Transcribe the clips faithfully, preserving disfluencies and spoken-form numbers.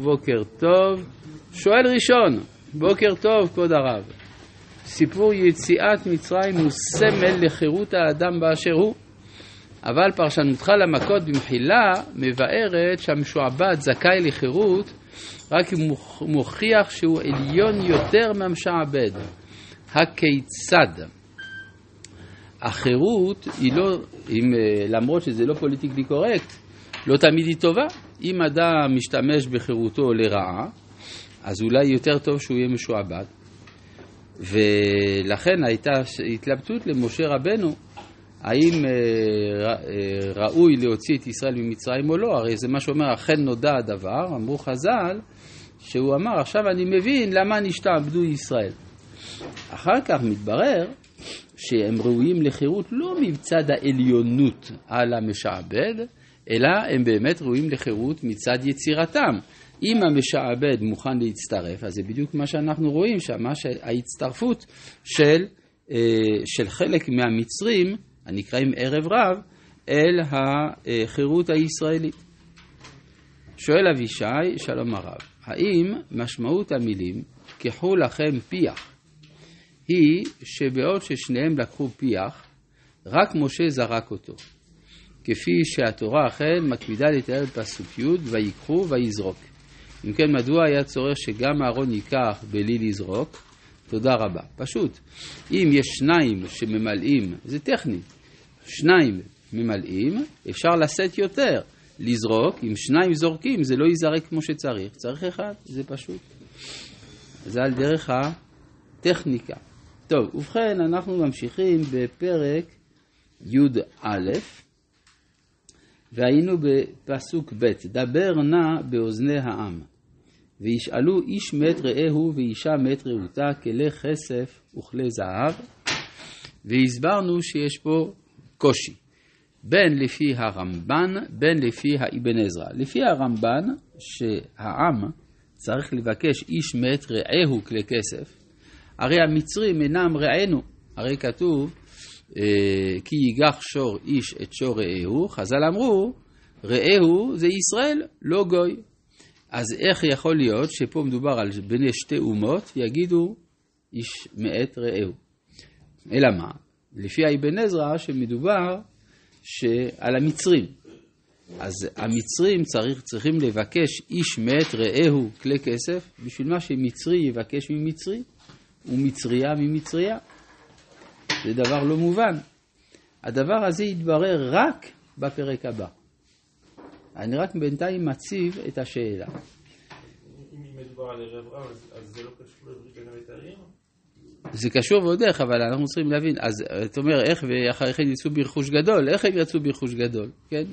בוקר טוב. שואל ראשון, בוקר טוב כבוד הרב, סיפור יציאת מצרים הוא סמל לחירות האדם באשר הוא, אבל פרשנותך למכות במחילה מבארת שהמשועבד זכאי לחירות רק אם מוכיח שהוא עליון יותר מהמשעבד. הכיצד? החירות היא לא, אם, למרות שזה לא פוליטיקלי קורקט, לא תמיד היא טובה. אם אדם משתמש בחירותו לרעה, אז אולי יותר טוב שהוא יהיה משועבד. ולכן הייתה התלבטות למשה רבנו, האם ראוי להוציא את ישראל ממצרים או לא. הרי זה מה שאומר, אכן נודע הדבר, אמרו חז"ל, שהוא אמר, עכשיו אני מבין למה נשתעבדו ישראל. אחר כך מתברר שהם ראויים לחירות לא מצד העליונות על המשעבד, אלא הם באמת ראויים לחירות מצד יצירתם. אם המשעבד מוכן להצטרף, אז זה בדיוק מה שאנחנו רואים, שההצטרפות של, של חלק מהמצרים, הנקראים ערב רב, אל החירות הישראלית. שואל אבישי, שלום הרב, האם משמעות המילים קחו לכם פיח, היא שבעוד ששניהם לקחו פיח, רק משה זרק אותו. כפי שהתורה אכן מקפידה לתאר פסוק י' ויקחו ויזרוק. אם כן, מדוע היה צורך שגם אהרון ייקח בלי לזרוק? תודה רבה. פשוט, אם יש שניים שממלאים, זה טכני, שניים ממלאים, אפשר לשאת יותר. לזרוק, אם שניים זורקים, זה לא ייזרק כמו שצריך. צריך אחד, זה פשוט. זה על דרך הטכניקה. טוב, ובכן, אנחנו ממשיכים בפרק י' א', והיינו בפסוק ב', דבר נא באוזני העם, וישאלו איש מת רעהו ואישה מת רעותה כלי כסף וכלי זהב, והסברנו שיש פה קושי, בין לפי הרמב"ן, בין לפי האבן עזרא. לפי הרמב"ן, שהעם צריך לבקש איש מת רעהו כלי כסף, הרי המצרים אינם רענו, הרי כתוב, כי ייגח שור איש את שור רעהו. חז"ל אמרו, רעהו זה ישראל, לא גוי. אז איך יכול להיות שפה מדובר על בני שתי אומות, יגידו איש מאת רעהו? אלא מה? לפי האבן עזרא שמדובר על המצרים. אז המצרים צריך, צריכים לבקש איש מאת רעהו כלי כסף, בשביל מה שמצרי יבקש ממצרי, ומצריה ממצריה. זה דבר לא מובן. הדבר הזה יתברר רק בפרק הבא. אני רק בינתיים מציב את השאלה. אם מדובר על ערב רב, אז זה לא קשור לברית בין הבתרים? זה קשור ועוד איך, אבל אנחנו צריכים להבין. אז אתה אומר, איך ואחר כך יצאו ברכוש גדול? איך הם יצאו ברכוש גדול? כן?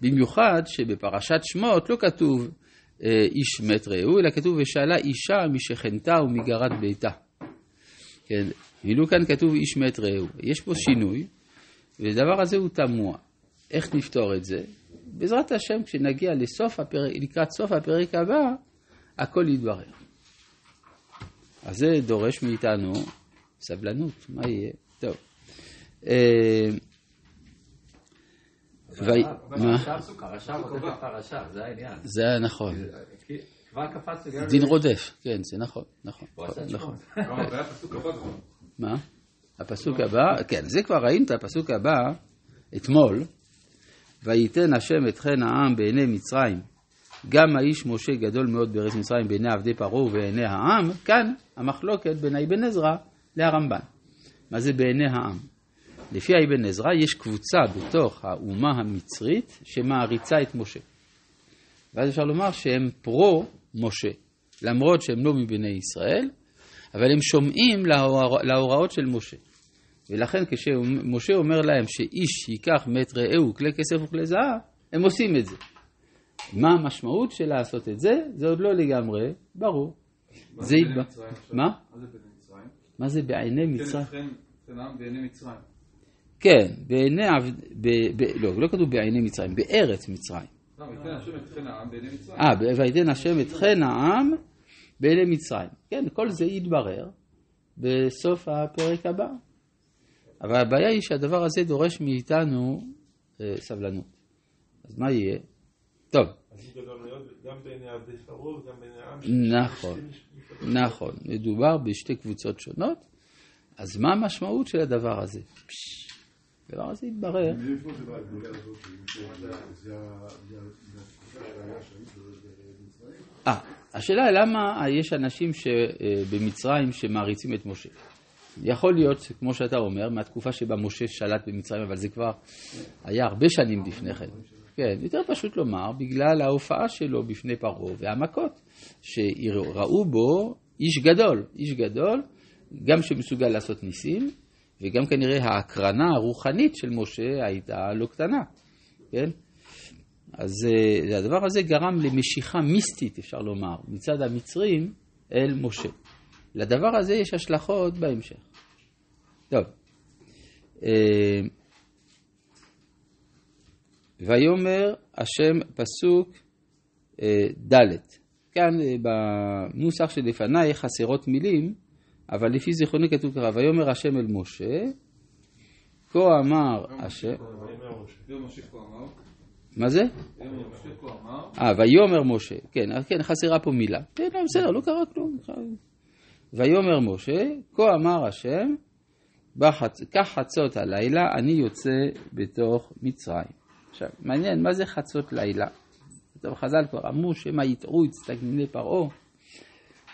במיוחד שבפרשת שמות לא כתוב איש מת רעהו, אלא כתוב ושאלה אישה משכנתה ומגרת ביתה. כן? ואילו כאן כתוב איש מת רעהו. יש פה שינוי, והדבר הזה הוא תמוה. איך נפתור את זה? בעזרת השם, כשנגיע לסוף הפרק, לקראת סוף הפרק הבא, הכל יתברר. אז זה דורש מאיתנו סבלנות. מה יהיה? טוב. הרשע סוכה, הרשע רודף את הרשע, זה העניין. זה נכון. כבר קפץ לגלל... דין רודף, כן, זה נכון, נכון. נכון. זה היה פסוק הבא כבר. מה? הפסוק הבא, כן, זה כבר ראינו את הפסוק הבא, אתמול, ויתן השם את חן העם בעיני מצרים, גם האיש משה גדול מאוד בארץ מצרים בעיני עבדי פרעה ובעיני העם, כאן המחלוקת בין האבן עזרא להרמב"ן. מה זה בעיני העם? לפי האבן עזרא יש קבוצה בתוך האומה המצרית שמעריצה את משה. ואז אפשר לומר שהם פרו משה, למרות שהם לא מבני ישראל, אבל הם שומעים להוראות של משה. ולכן כשמשה אומר להם שאיש ייקח מת רעהו כלי כסף וכלי זהב, הם עושים את זה. מה המשמעות של לעשות את זה? זה עוד לא לגמרי ברור. מה זה בעיני מצרים? מה? מה זה בעיני מצרים? בעיני מצרים. כן, בעיני... לא, לא כתוב בעיני מצרים, בארץ מצרים. לא, ויתן השם את חן העם בעיני מצרים. אה, ויתן השם את חן העם בעיני מצרים. כן, כל זה יתברר בסוף הפרק הבא. אבל הבעיה היא שהדבר הזה דורש מאיתנו סבלנות. אז מה יהיה? טוב. גם בעיני עבדי פרעה, גם בעיני העם. נכון, נכון. מדובר בשתי קבוצות שונות, אז מה המשמעות של הדבר הזה? הדבר הזה יתברר. אה, השאלה היא למה יש אנשים במצרים שמעריצים את משה. יכול להיות, כמו שאתה אומר, מהתקופה שבה משה שלט במצרים, אבל זה כבר היה הרבה שנים לפני כן. כן, יותר פשוט לומר, בגלל ההופעה שלו בפני פרעה והמכות, שראו בו איש גדול, איש גדול, גם שמסוגל לעשות ניסים, וגם כנראה ההקרנה הרוחנית של משה הייתה לא קטנה, כן? אז הדבר הזה גרם למשיכה מיסטית, אפשר לומר, מצד המצרים אל משה. לדבר הזה יש השלכות בהמשך. טוב. ויאמר השם פסוק ד' כאן בנוסח שלפני חסרות מילים, אבל לפי זיכרוני כתוב ככה, ויאמר השם אל משה, כה אמר השם. מה זה? ויאמר משה, כן, חסרה פה מילה. כן, בסדר, לא קרה כלום. ויאמר משה, כה אמר השם, כחצות הלילה אני יוצא בתוך מצרים. עכשיו, מעניין, מה זה חצות לילה? טוב, חז"ל כבר אמרו שמא יטעו יצטג מיני פרעה.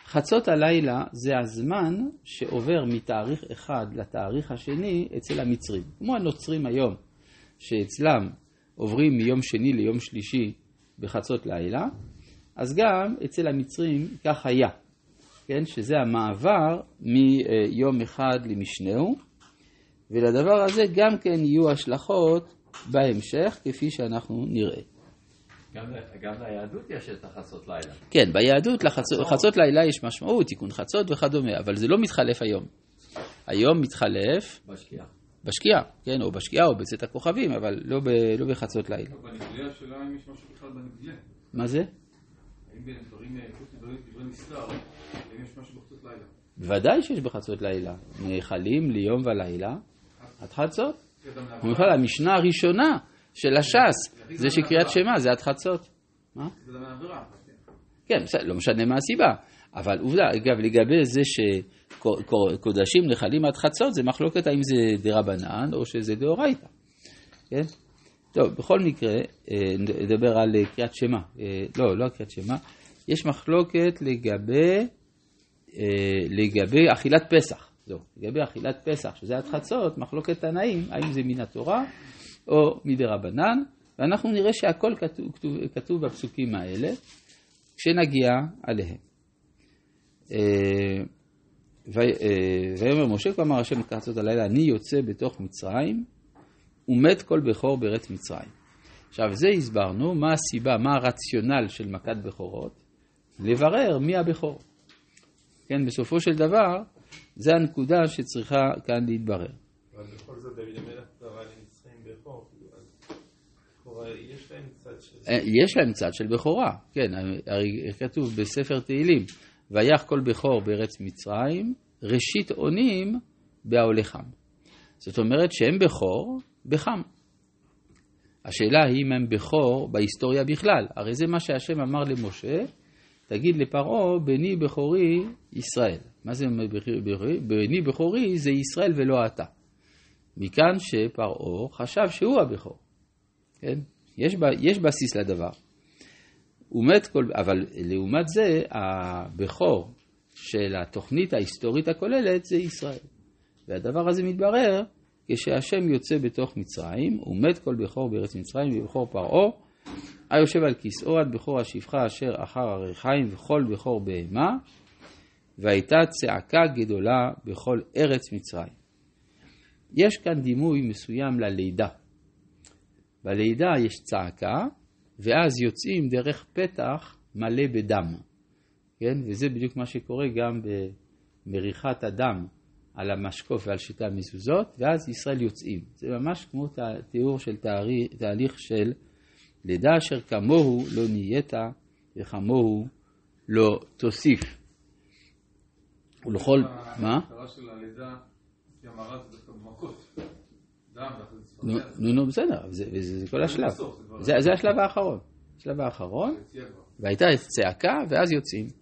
חצות הלילה זה הזמן שעובר מתאריך אחד לתאריך השני אצל המצרים. כמו הנוצרים היום, שאצלם עוברים מיום שני ליום שלישי בחצות לילה, אז גם אצל המצרים כך היה, כן? שזה המעבר מיום אחד למשנהו, ולדבר הזה גם כן יהיו השלכות בהמשך, כפי שאנחנו נראה. גם, גם ליהדות יש את החצות לילה. כן, ביהדות לחצות, חצות לילה יש משמעות, תיקון חצות וכדומה, אבל זה לא מתחלף היום. היום מתחלף בשקיעה. בשקיעה, כן, או בשקיעה או בצאת הכוכבים, אבל לא, ב, לא בחצות לילה. בנגליה השאלה אם יש משהו בכלל בנגליה. מה זה? האם בין דברים, דברי נסתר, האם יש משהו בחצות לילה? בוודאי שיש בחצות לילה. נאכלים ליום ולילה, עד חצות. ובכלל, המשנה הראשונה של הש"ס, זה שקריאת שמה, זה עד חצות. מה? זה גם העבירה. כן, לא משנה מה הסיבה. אבל עובדה, אגב, לגבי זה שקודשים נחלים עד חצות, זה מחלוקת האם זה דרבנן או שזה דאורייתא. כן? טוב, בכל מקרה, נדבר על קריאת שמה. לא, לא קריאת שמה. יש מחלוקת לגבי לגבי אכילת פסח. זו, לגבי אכילת פסח, שזה עד חצות, מחלוקת תנאים, האם זה מן התורה או מדרבנן, ואנחנו נראה שהכל כתוב, כתוב, כתוב בפסוקים האלה, כשנגיע עליהם. ויאמר משה, ואמר השם כחצות הלילה, אני יוצא בתוך מצרים, ומת כל בכור ברית מצרים. עכשיו, זה הסברנו, מה הסיבה, מה הרציונל של מכת בכורות, לברר מי הבכור. כן, בסופו של דבר, זה הנקודה שצריכה כאן להתברר. אבל בכל זאת, דוד המלך קרא למצרים בכור. יש להם צד של... יש להם צד של בכורה, כן. הרי כתוב בספר תהילים, ויך כל בכור בארץ מצרים, ראשית עונים בהולכם. זאת אומרת שהם בכור בחם. השאלה היא אם הם בכור בהיסטוריה בכלל. הרי זה מה שהשם אמר למשה, תגיד לפרעה, בני בכורי ישראל. מה זה בני בכורי? זה ישראל ולא אתה. מכאן שפרעה חשב שהוא הבכור. כן? יש, יש בסיס לדבר. ומת כל, אבל לעומת זה, הבכור של התוכנית ההיסטורית הכוללת זה ישראל. והדבר הזה מתברר כשהשם יוצא בתוך מצרים, ומת כל בכור בארץ מצרים ובכור פרעה, היושב על כיסאו עד בכור השפחה אשר אחר הרחיים וכל בכור בהמה, והייתה צעקה גדולה בכל ארץ מצרים. יש כאן דימוי מסוים ללידה. בלידה יש צעקה, ואז יוצאים דרך פתח מלא בדם. כן? וזה בדיוק מה שקורה גם במריחת הדם על המשקוף ועל שתי המזוזות, ואז ישראל יוצאים. זה ממש כמו תיאור של תהליך של לידה אשר כמוהו לא נהיית וכמוהו לא תוסיף. ולכל, מה? ההתקרה של הלידה, כי המערה זה דווקא במכות. דם, ואחרי זה ספריה. נו, נו, בסדר, זה כל השלב. זה השלב האחרון. שלב האחרון, והייתה צעקה ואז יוצאים.